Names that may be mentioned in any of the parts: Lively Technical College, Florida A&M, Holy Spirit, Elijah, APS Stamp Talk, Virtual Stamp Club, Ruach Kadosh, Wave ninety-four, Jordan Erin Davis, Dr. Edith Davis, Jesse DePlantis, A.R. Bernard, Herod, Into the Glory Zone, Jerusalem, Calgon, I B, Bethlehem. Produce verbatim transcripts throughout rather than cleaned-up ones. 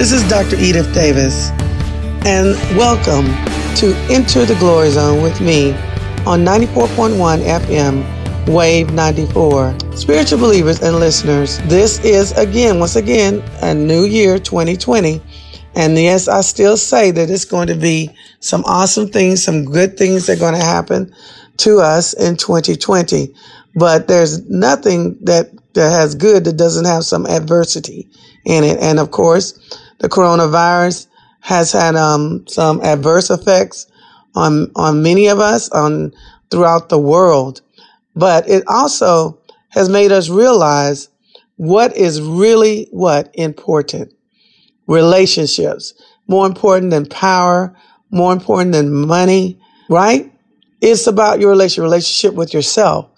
This is Doctor Edith Davis, and welcome to Into the Glory Zone with me on ninety-four point one F M, Wave ninety-four. Spiritual believers and listeners, this is again, once again, a new year, twenty twenty. And yes, I still say that it's going to be some awesome things, some good things that are going to happen to us in twenty twenty. But there's nothing that, that has good that doesn't have some adversity in it. And of course, the coronavirus has had um, some adverse effects on on many of us on throughout the world. But it also has made us realize what is really what important. Relationships, more important than power, more important than money, right? It's about your relationship, relationship with yourself,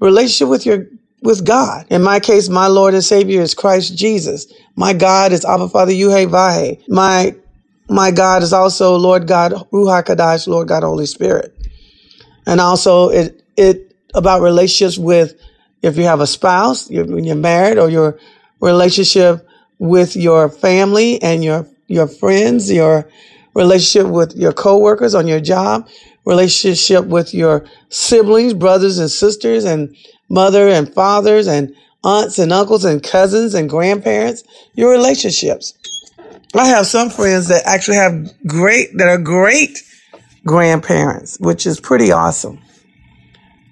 relationship with your with God. In my case, my Lord and Savior is Christ Jesus. My God is Abba Father Yuhei Vahe. My My God is also Lord God, Ruach Kadosh, Lord God, Holy Spirit. And also it, it about relationships with, if you have a spouse, you're, when you're married, or your relationship with your family and your, your friends, your relationship with your coworkers on your job, relationship with your siblings, brothers and sisters, and mother and fathers and aunts and uncles and cousins and grandparents, your relationships. I have some friends that actually have great, that are great grandparents, which is pretty awesome.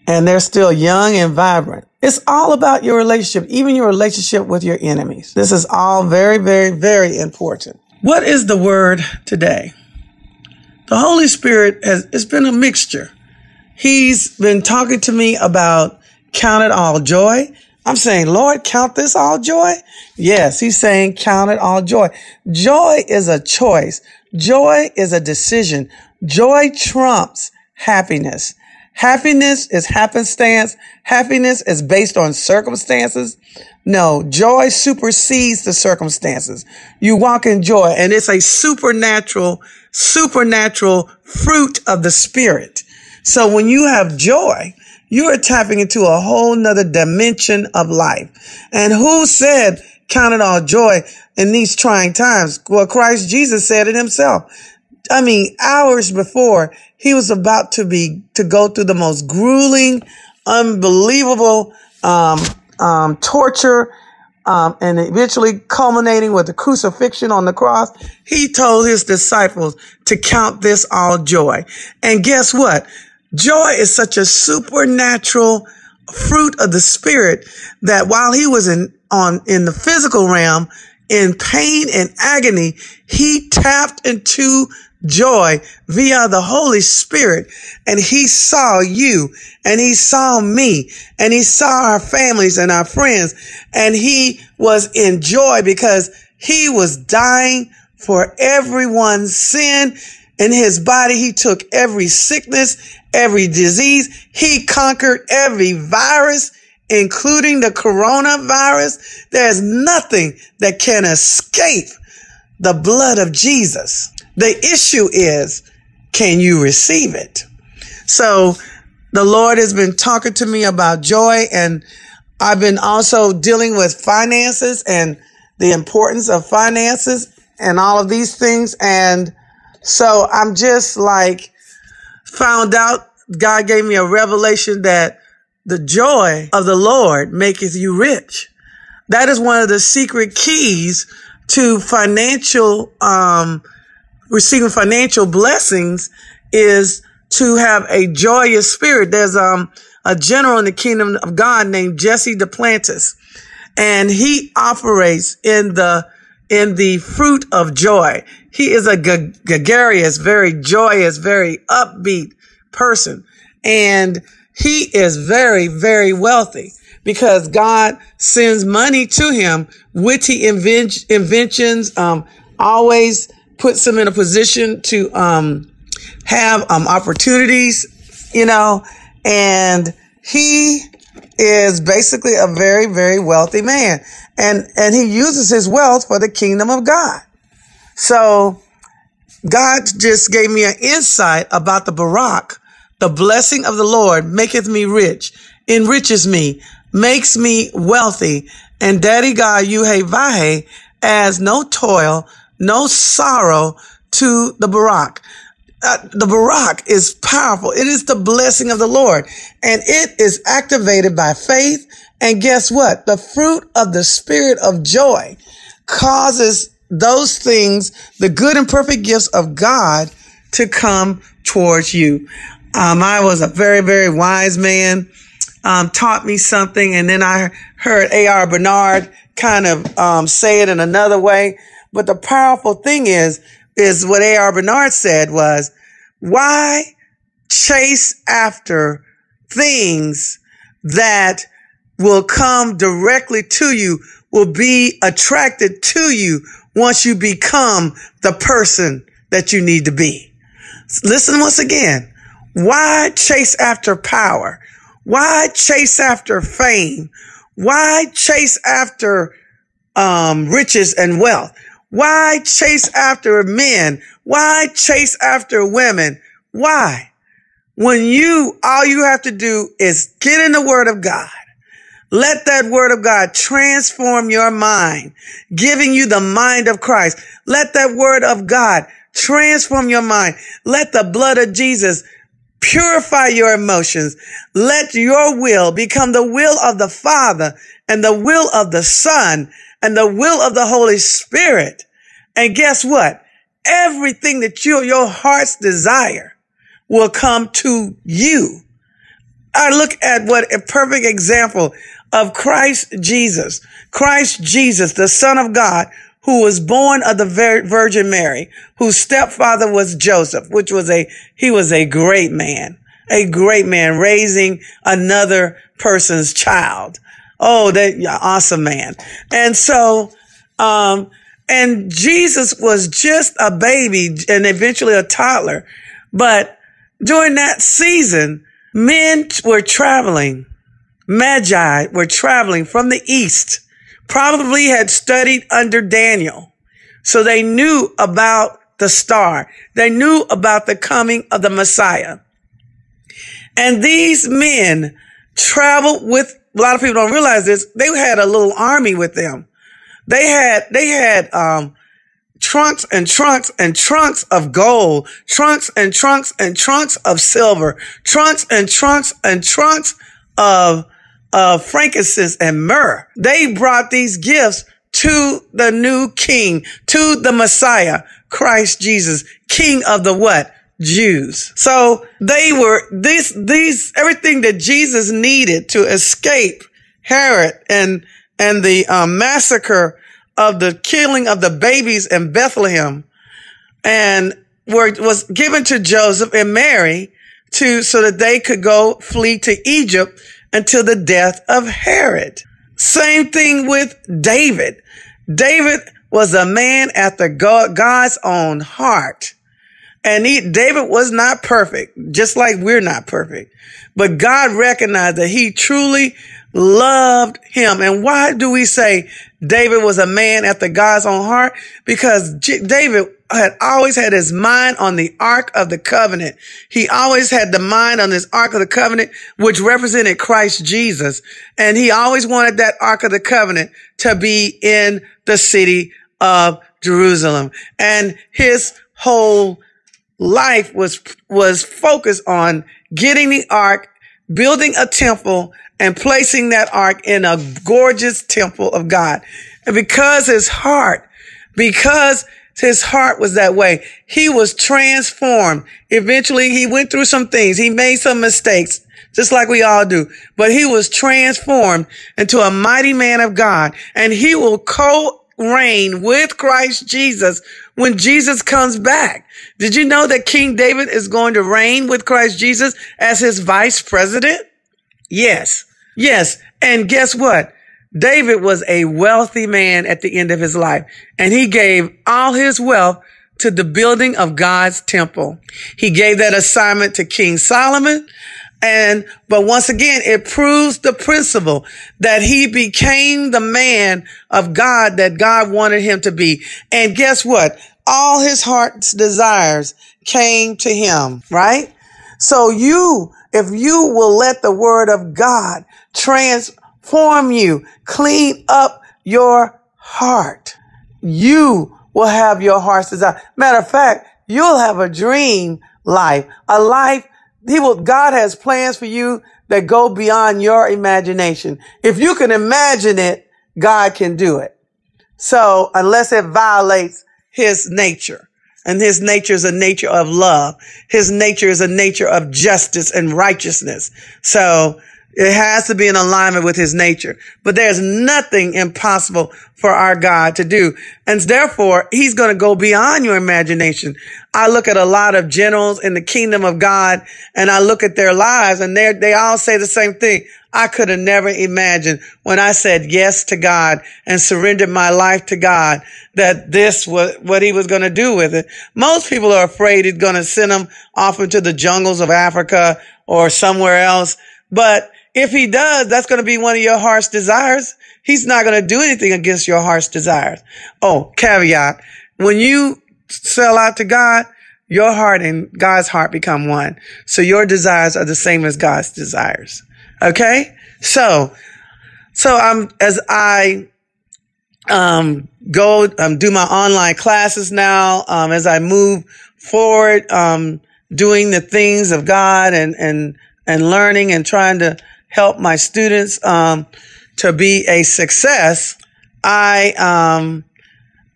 And they're still young and vibrant. It's all about your relationship, even your relationship with your enemies. This is all very, very, very important. What is the word today? The Holy Spirit has, it's been a mixture. He's been talking to me about count it all joy. I'm saying, Lord, count this all joy? Yes, he's saying count it all joy. Joy is a choice. Joy is a decision. Joy trumps happiness. Happiness is happenstance. Happiness is based on circumstances. No, joy supersedes the circumstances. You walk in joy, and it's a supernatural, supernatural fruit of the Spirit. So when you have joy, you are tapping into a whole nother dimension of life. And who said, count it all joy in these trying times? Well, Christ Jesus said it himself. I mean, hours before, he was about to be, to go through the most grueling, unbelievable, um, um, torture, um, and eventually culminating with the crucifixion on the cross. He told his disciples to count this all joy. And guess what? Joy is such a supernatural fruit of the Spirit that while he was in, on, in the physical realm, in pain and agony, he tapped into joy via the Holy Spirit, and he saw you, and he saw me, and he saw our families and our friends, and he was in joy because he was dying for everyone's sin. In his body, he took every sickness, every disease. He conquered every virus, including the coronavirus. There's nothing that can escape the blood of Jesus. The issue is, can you receive it? So the Lord has been talking to me about joy, and I've been also dealing with finances and the importance of finances and all of these things. And so I'm just like found out, God gave me a revelation that the joy of the Lord maketh you rich. That is one of the secret keys to financial, um, receiving financial blessings, is to have a joyous spirit. There's, um, a general in the kingdom of God named Jesse DePlantis, and he operates in the in the fruit of joy. He is a g- gregarious, very joyous, very upbeat person. And he is very, very wealthy because God sends money to him, witty inven- inventions, um, always puts him in a position to, um, have, um, opportunities, you know, and he is basically a very, very wealthy man. And, and he uses his wealth for the kingdom of God. So God just gave me an insight about the Barak. The blessing of the Lord maketh me rich, enriches me, makes me wealthy. And Daddy God, Yuhei Vahe, adds no toil, no sorrow to the Barak. Uh, the Barak is powerful. It is the blessing of the Lord, and it is activated by faith. And guess what? The fruit of the spirit of joy causes those things, the good and perfect gifts of God, to come towards you. Um, I was a very, very wise man, um, taught me something. And then I heard A R Bernard kind of um, say it in another way. But the powerful thing is, is what A R Bernard said was, why chase after things that will come directly to you, will be attracted to you once you become the person that you need to be? Listen once again. Why chase after power? Why chase after fame? Why chase after um riches and wealth? Why chase after men? Why chase after women? Why? When you, all you have to do is get in the Word of God. Let that Word of God transform your mind, giving you the mind of Christ. Let that Word of God transform your mind. Let the blood of Jesus purify your emotions. Let your will become the will of the Father and the will of the Son and the will of the Holy Spirit. And guess what? Everything that you, your heart's desire will come to you. I look at what a perfect example of Christ Jesus. Christ Jesus, the Son of God, who was born of the Virgin Mary, whose stepfather was Joseph, which was a, he was a great man, a great man raising another person's child. Oh, that awesome man. And so, um, and Jesus was just a baby and eventually a toddler. But during that season, men were traveling, magi were traveling from the east, probably had studied under Daniel. So they knew about the star. They knew about the coming of the Messiah. And these men traveled with, a lot of people don't realize this, they had a little army with them. They had, they had, um, trunks and trunks and trunks of gold, trunks and trunks and trunks of silver, trunks and trunks and trunks of Uh, frankincense and myrrh. They brought these gifts to the new king, to the Messiah, Christ Jesus, King of the what? Jews. So they were, this, these, everything that Jesus needed to escape Herod and, and the um, massacre of the killing of the babies in Bethlehem, and were, was given to Joseph and Mary to, so that they could go flee to Egypt until the death of Herod. Same thing with David. David was a man after God, God's own heart. And he, David was not perfect, just like we're not perfect. But God recognized that he truly loved him. And why do we say David was a man after God's own heart? Because J- David had always had his mind on the Ark of the Covenant. He always had the mind on this Ark of the Covenant, which represented Christ Jesus. And he always wanted that Ark of the Covenant to be in the city of Jerusalem. And his whole life was, was focused on getting the Ark, building a temple, and placing that Ark in a gorgeous temple of God. And because his heart, because his heart was that way, he was transformed. Eventually, he went through some things. He made some mistakes, just like we all do. But he was transformed into a mighty man of God. And he will co-reign with Christ Jesus when Jesus comes back. Did you know that King David is going to reign with Christ Jesus as his vice president? Yes. Yes. And guess what? David was a wealthy man at the end of his life, and he gave all his wealth to the building of God's temple. He gave that assignment to King Solomon. And, but once again, it proves the principle that he became the man of God that God wanted him to be. And guess what? All his heart's desires came to him, right? So you, if you will let the word of God transform you, clean up your heart, you will have your heart's desire. Matter of fact, you'll have a dream life, a life He will, God has plans for you that go beyond your imagination. If you can imagine it, God can do it. So unless it violates his nature, and his nature is a nature of love. His nature is a nature of justice and righteousness. So it has to be in alignment with his nature. But there's nothing impossible for our God to do. And therefore, he's going to go beyond your imagination. I look at a lot of generals in the kingdom of God, and I look at their lives, and they they all say the same thing. I could have never imagined when I said yes to God and surrendered my life to God that this was what he was going to do with it. Most people are afraid he's going to send them off into the jungles of Africa or somewhere else. But if he does, that's going to be one of your heart's desires. He's not going to do anything against your heart's desires. Oh, caveat. When you sell out to God, your heart and God's heart become one. So your desires are the same as God's desires. Okay? So, so I'm, as I, um, go, um, do my online classes now, um, as I move forward, um, doing the things of God and, and, and learning and trying to help my students, um, to be a success. I, um,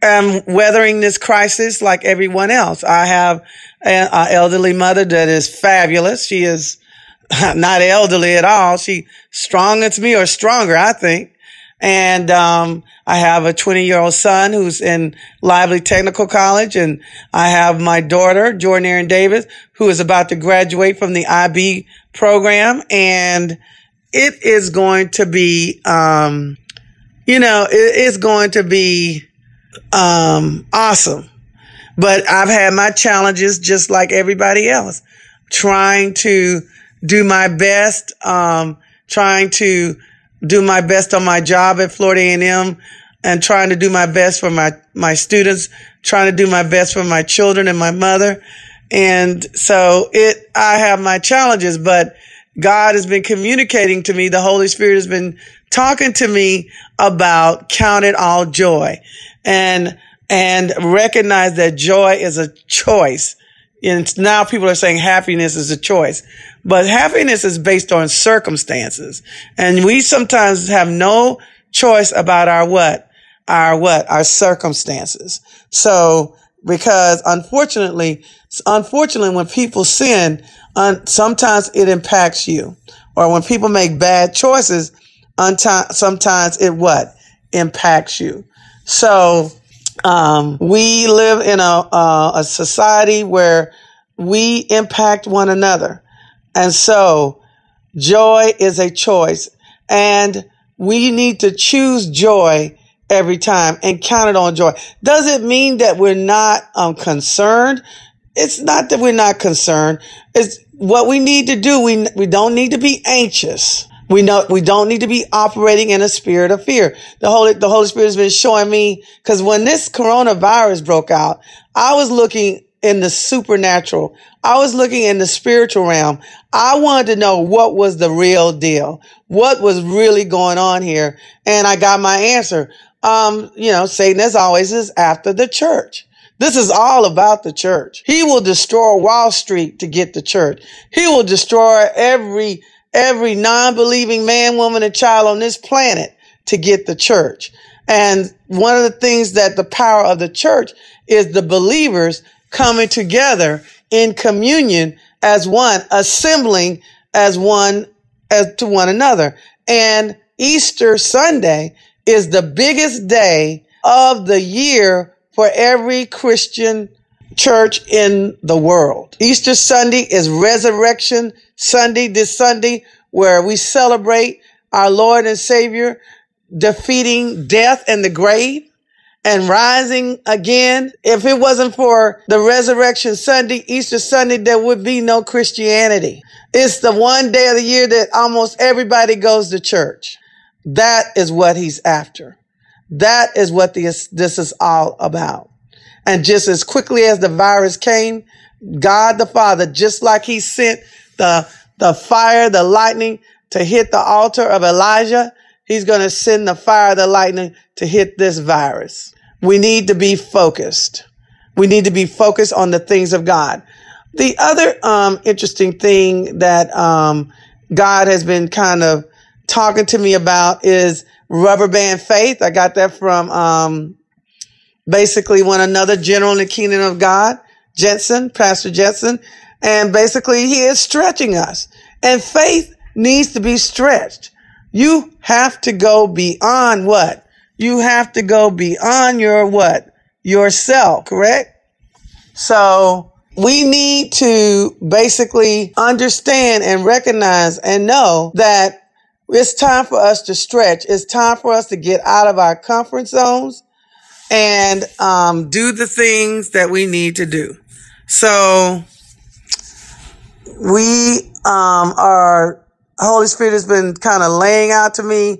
am weathering this crisis like everyone else. I have an elderly mother that is fabulous. She is not elderly at all. She's stronger to me, or stronger, I think. And, um, I have a twenty year old son who's in Lively Technical College, and I have my daughter, Jordan Erin Davis, who is about to graduate from the I B program. And it is going to be, um, you know, it, it's going to be, um, awesome. But I've had my challenges just like everybody else, trying to do my best, um, trying to do my best on my job at Florida A and M, and trying to do my best for my, my students, trying to do my best for my children and my mother. And so it, I have my challenges, but God has been communicating to me. The Holy Spirit has been talking to me about count it all joy, and, and recognize that joy is a choice. And now people are saying happiness is a choice, but happiness is based on circumstances. And we sometimes have no choice about our what? Our what? Our circumstances. So, because unfortunately, unfortunately, when people sin, un- sometimes it impacts you. Or when people make bad choices, unti- sometimes it what? Impacts you. So, Um, we live in a, uh, a society where we impact one another. And so joy is a choice, and we need to choose joy every time and count it on joy. Does it mean that we're not, um, concerned? It's not that we're not concerned. It's what we need to do. We, we don't need to be anxious. We know we don't need to be operating in a spirit of fear. The Holy, the Holy Spirit has been showing me, because when this coronavirus broke out, I was looking in the supernatural. I was looking in the spiritual realm. I wanted to know what was the real deal. What was really going on here? And I got my answer. Um, you know, Satan as always is after the church. This is all about the church. He will destroy Wall Street to get the church. He will destroy every Every non-believing man, woman, and child on this planet to get the church. And one of the things that the power of the church is the believers coming together in communion as one, assembling as one, as to one another. And Easter Sunday is the biggest day of the year for every Christian church in the world. Easter Sunday is Resurrection Sunday, this Sunday, where we celebrate our Lord and Savior defeating death and the grave and rising again. If it wasn't for the Resurrection Sunday, Easter Sunday, there would be no Christianity. It's the one day of the year that almost everybody goes to church. That is what he's after. That is what this, this is all about. And just as quickly as the virus came, God the Father, just like he sent the, the fire, the lightning to hit the altar of Elijah, he's going to send the fire, the lightning to hit this virus. We need to be focused. We need to be focused on the things of God. The other um, interesting thing that um, God has been kind of talking to me about is rubber band faith. I got that from um, basically one another general in the kingdom of God, Jensen, Pastor Jensen. And basically he is stretching us. And faith needs to be stretched. You have to go beyond what? You have to go beyond your what? Yourself, correct? So we need to basically understand and recognize and know that it's time for us to stretch. It's time for us to get out of our comfort zones and um, do the things that we need to do. So we um, are, Holy Spirit has been kind of laying out to me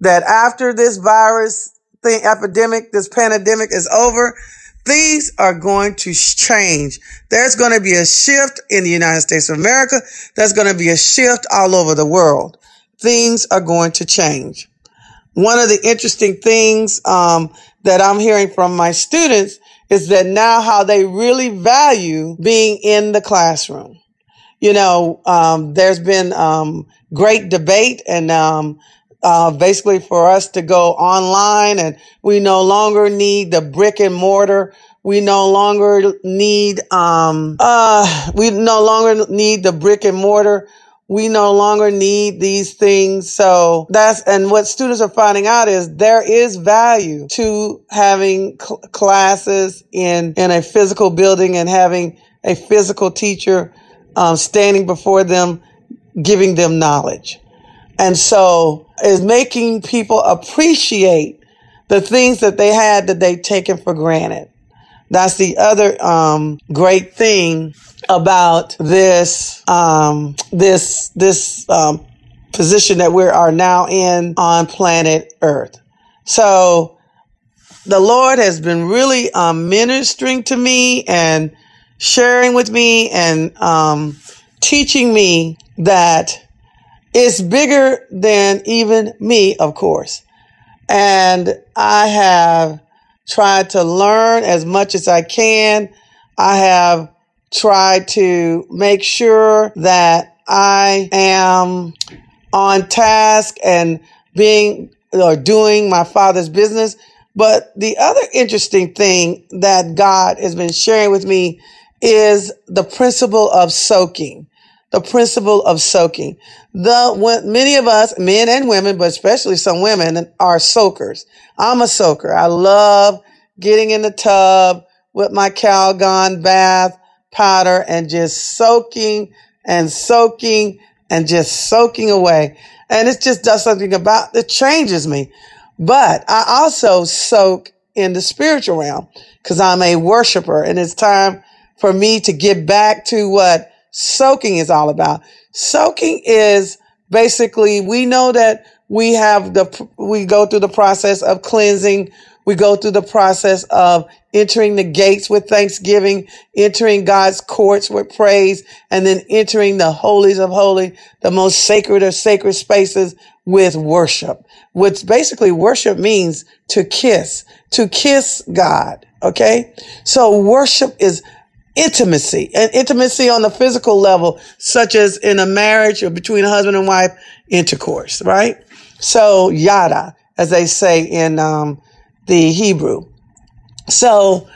that after this virus thing, epidemic, this pandemic is over, things are going to change. There's going to be a shift in the United States of America. There's going to be a shift all over the world. Things are going to change. One of the interesting things um, that I'm hearing from my students is that now how they really value being in the classroom. You know, um, there's been um, great debate and um, uh, basically for us to go online, and we no longer need the brick and mortar. We no longer need um, uh, we no longer need the brick and mortar. We no longer need these things. So that's, and what students are finding out is there is value to having cl- classes in, in a physical building and having a physical teacher um, standing before them, giving them knowledge. And so it's making people appreciate the things that they had that they've taken for granted. That's the other um, great thing about this um, this this um, position that we are now in on planet Earth. So the Lord has been really um, ministering to me and sharing with me and um, teaching me that it's bigger than even me, of course. And I have tried to learn as much as I can. I have tried to make sure that I am on task and being or doing my Father's business. But the other interesting thing that God has been sharing with me is the principle of soaking, the principle of soaking. The when many of us, men and women, but especially some women, are soakers. I'm a soaker. I love getting in the tub with my Calgon bath powder and just soaking and soaking and just soaking away. And it just does something about that changes me. But I also soak in the spiritual realm because I'm a worshiper, and it's time for me to get back to what soaking is all about. Soaking is basically, we know that we have the, we go through the process of cleansing. We go through the process of entering the gates with thanksgiving, entering God's courts with praise, and then entering the holies of holy, the most sacred of sacred spaces with worship. Which basically worship means to kiss, to kiss God. Okay. So worship is intimacy, and intimacy on the physical level, such as in a marriage or between a husband and wife, intercourse, right? So yada, as they say in, um, the Hebrew. So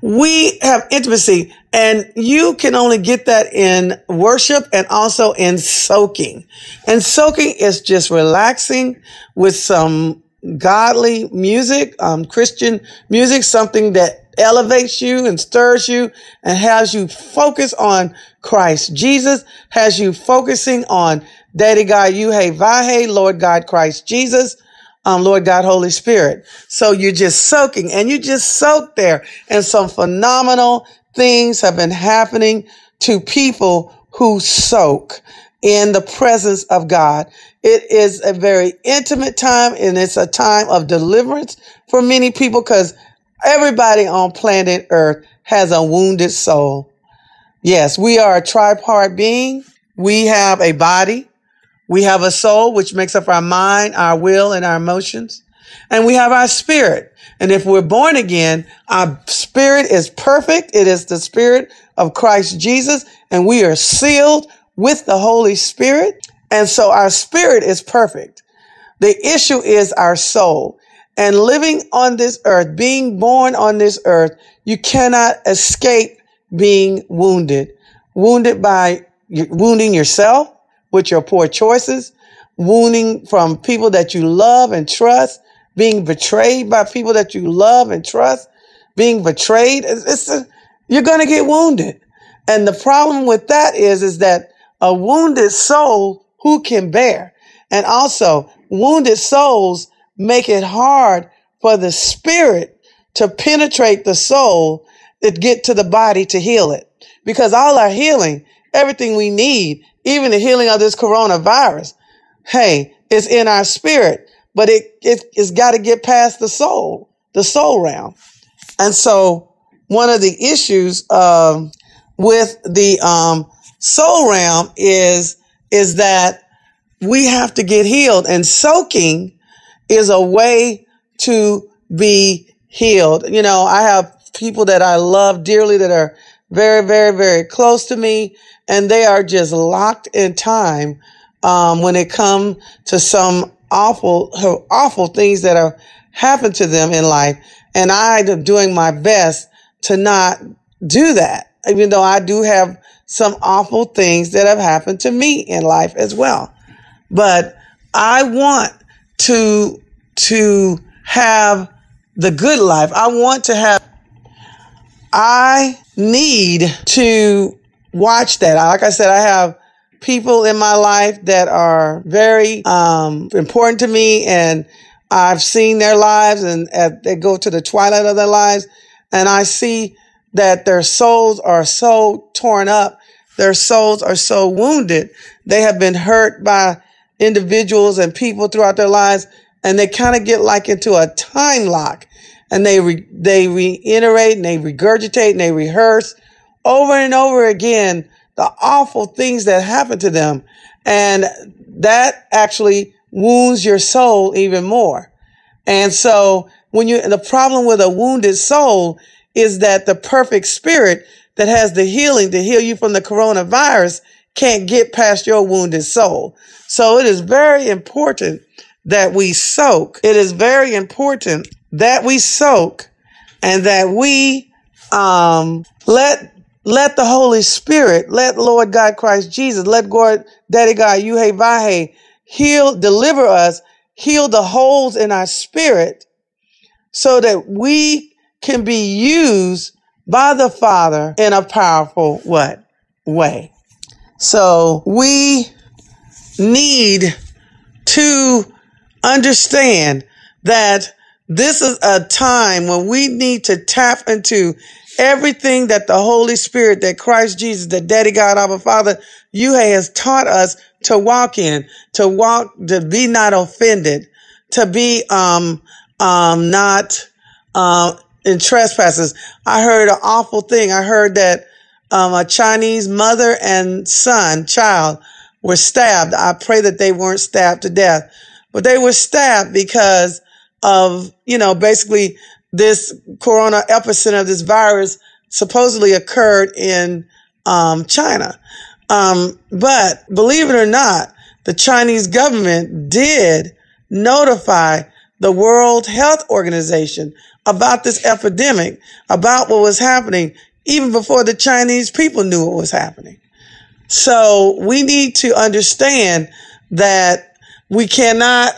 we have intimacy, and you can only get that in worship and also in soaking. And soaking is just relaxing with some godly music, um, Christian music, something that elevates you and stirs you and has you focus on Christ Jesus, has you focusing on Daddy God, Yuhei Vahe, Lord God, Christ Jesus, Um, Lord God, Holy Spirit. So you're just soaking, and you just soak there. And some phenomenal things have been happening to people who soak in the presence of God. It is a very intimate time, and it's a time of deliverance for many people because everybody on planet Earth has a wounded soul. Yes, we are a tripart being. We have a body. We have a soul, which makes up our mind, our will, and our emotions. and we have our spirit. And if we're born again, our spirit is perfect. It is the spirit of Christ Jesus, and we are sealed with the Holy Spirit. And so our spirit is perfect. The issue is our soul. And living on this earth, being born on this earth, you cannot escape being wounded. Wounded by wounding yourself with your poor choices, wounding from people that you love and trust, being betrayed by people that you love and trust, being betrayed. It's a, you're going to get wounded. And the problem with that is, is that a wounded soul, who can bear? And also, wounded souls make it hard for the spirit to penetrate the soul, to get to the body to heal it. Because all our healing, everything we need, even the healing of this coronavirus, hey, it's in our spirit, but it, it, it's got to get past the soul, the soul realm. And so one of the issues um, with the um, soul realm is, is that we have to get healed, and soaking is a way to be healed. You know, I have people that I love dearly that are very, very, very close to me, and they are just locked in time um, when it comes to some awful, awful things that have happened to them in life. And I am doing my best to not do that, even though I do have some awful things that have happened to me in life as well. But I want to, to have the good life. I want to have, I need to watch that. Like I said, I have people in my life that are very, um, important to me, and I've seen their lives, and uh, they go to the twilight of their lives, and I see that their souls are so torn up. Their souls are so wounded. They have been hurt by individuals and people throughout their lives, and they kind of get like into a time lock, and they re- they reiterate and they regurgitate and they rehearse over and over again the awful things that happened to them, and that actually wounds your soul even more. And so when you, the problem with a wounded soul is that the perfect spirit that has the healing to heal you from the coronavirus can't get past your wounded soul. So it is very important that we soak. It is very important that we soak and that we um let let the Holy Spirit, let Lord God Christ Jesus, let God, Daddy God, Yuhei Vahe, heal, deliver us, heal the holes in our spirit so that we can be used by the Father in a powerful what? Way. So we need to understand that this is a time when we need to tap into everything that the Holy Spirit, that Christ Jesus, that Daddy God, our Father, you has taught us to walk in, to walk, to be not offended, to be um um not um uh, in trespasses. I heard an awful thing. I heard that Um, a Chinese mother and son, child, were stabbed. I pray that they weren't stabbed to death, but they were stabbed because of, you know, basically this corona epicenter of this virus supposedly occurred in, um, China. Um, but believe it or not, the Chinese government did notify the World Health Organization about this epidemic, about what was happening, even before the Chinese people knew what was happening. So we need to understand that we cannot,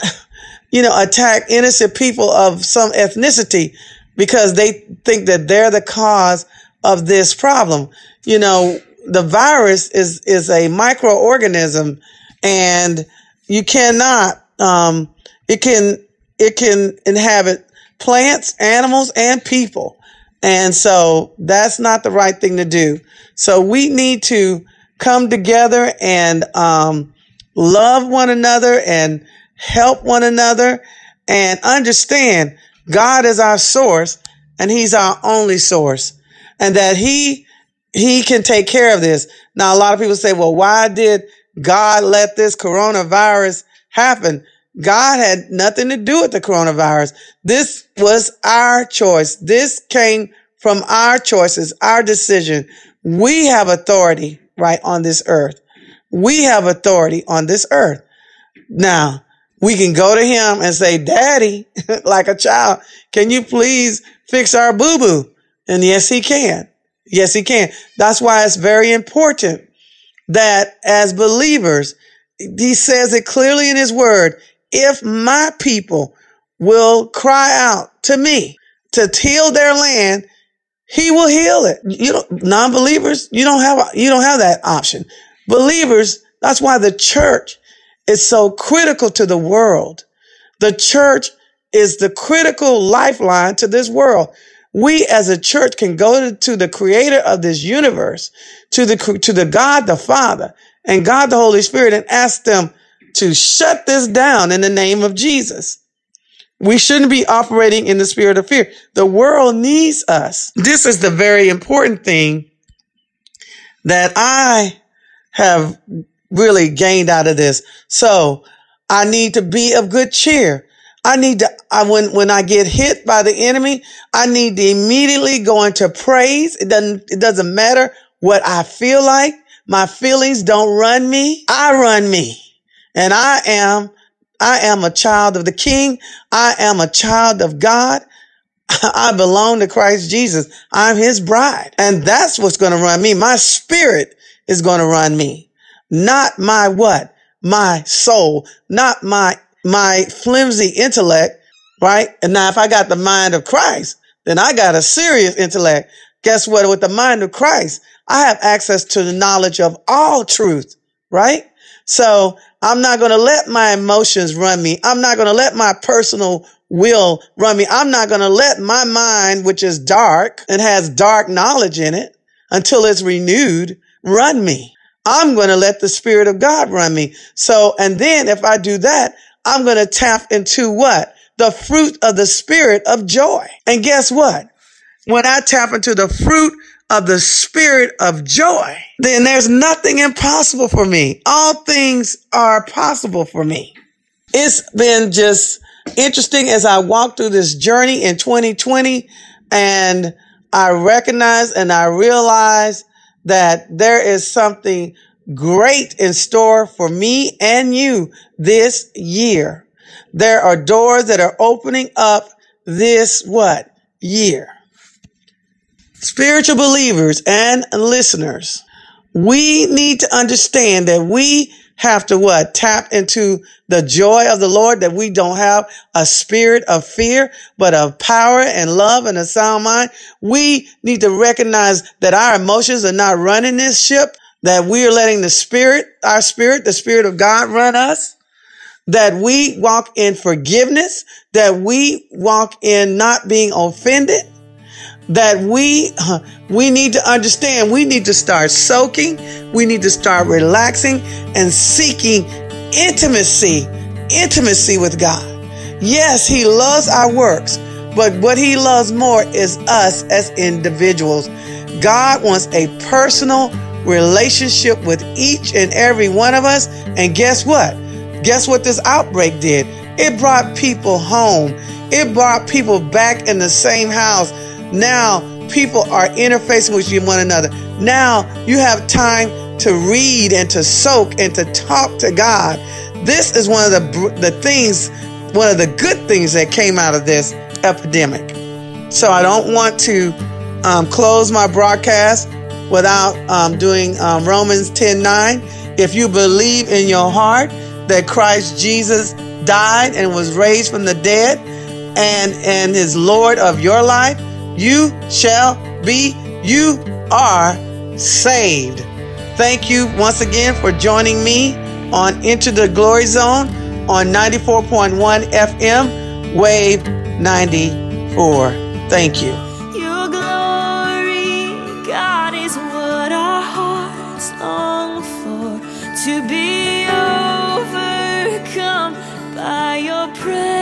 you know, attack innocent people of some ethnicity because they think that they're the cause of this problem. You know, the virus is, is a microorganism, and you cannot, um, it can, it can inhabit plants, animals, and people. And so that's not the right thing to do. So we need to come together and um love one another and help one another and understand God is our source and he's our only source, and that he he can take care of this. Now, a lot of people say, well, why did God let this coronavirus happen? God had nothing to do with the coronavirus. This was our choice. This came from our choices, our decision. We have authority, right, on this earth. We have authority on this earth. Now, we can go to him and say, Daddy, like a child, can you please fix our boo-boo? And yes, he can. Yes, he can. That's why it's very important that as believers, he says it clearly in his word, if my people will cry out to me to heal their land, he will heal it. You don't, non-believers, you don't have, you don't have that option. Believers, that's why the church is so critical to the world. The church is the critical lifeline to this world. We as a church can go to the creator of this universe, to the, to the God, the Father, and God, the Holy Spirit, and ask them to shut this down in the name of Jesus. We shouldn't be operating in the spirit of fear. The world needs us. This is the very important thing that I have really gained out of this. So I need to be of good cheer. I need to, I, when, when I get hit by the enemy, I need to immediately go into praise. It doesn't, it doesn't matter what I feel like. My feelings don't run me. I run me. And I am, I am a child of the King. I am a child of God. I belong to Christ Jesus. I'm his bride. And that's what's going to run me. My spirit is going to run me. Not my what? My soul. Not my, my flimsy intellect, right? And now if I got the mind of Christ, then I got a serious intellect. Guess what? With the mind of Christ, I have access to the knowledge of all truth, right? So I'm not going to let my emotions run me. I'm not going to let my personal will run me. I'm not going to let my mind, which is dark and has dark knowledge in it until it's renewed, run me. I'm going to let the Spirit of God run me. So, and then if I do that, I'm going to tap into what? The fruit of the Spirit of joy. And guess what? When I tap into the fruit of the Spirit of joy, then there's nothing impossible for me. All things are possible for me. It's been just interesting as I walked through this journey in twenty twenty, and I recognize and I realize that there is something great in store for me and you this year. There are doors that are opening up this what? Year. Spiritual believers and listeners, we need to understand that we have to what? Tap into the joy of the Lord, that we don't have a spirit of fear, but of power and love and a sound mind. We need to recognize that our emotions are not running this ship, that we are letting the Spirit, our Spirit, the Spirit of God run us, that we walk in forgiveness, that we walk in not being offended, that we we need to understand, we need to start soaking, we need to start relaxing and seeking intimacy, intimacy with God. Yes, he loves our works, but what he loves more is us as individuals. God wants a personal relationship with each and every one of us. And guess what? Guess what this outbreak did? It brought people home. It brought people back in the same house. Now people are interfacing with one another. Now you have time to read and to soak and to talk to God. This is one of the the things, one of the good things that came out of this epidemic. So I don't want to um, close my broadcast without um, doing um, Romans ten nine. If you believe in your heart that Christ Jesus died and was raised from the dead and, and is Lord of your life, you shall be, you are saved. Thank you once again for joining me on Into the Glory Zone on ninety-four point one F M, Wave ninety-four. Thank you. Your glory, God, is what our hearts long for, to be overcome by your presence.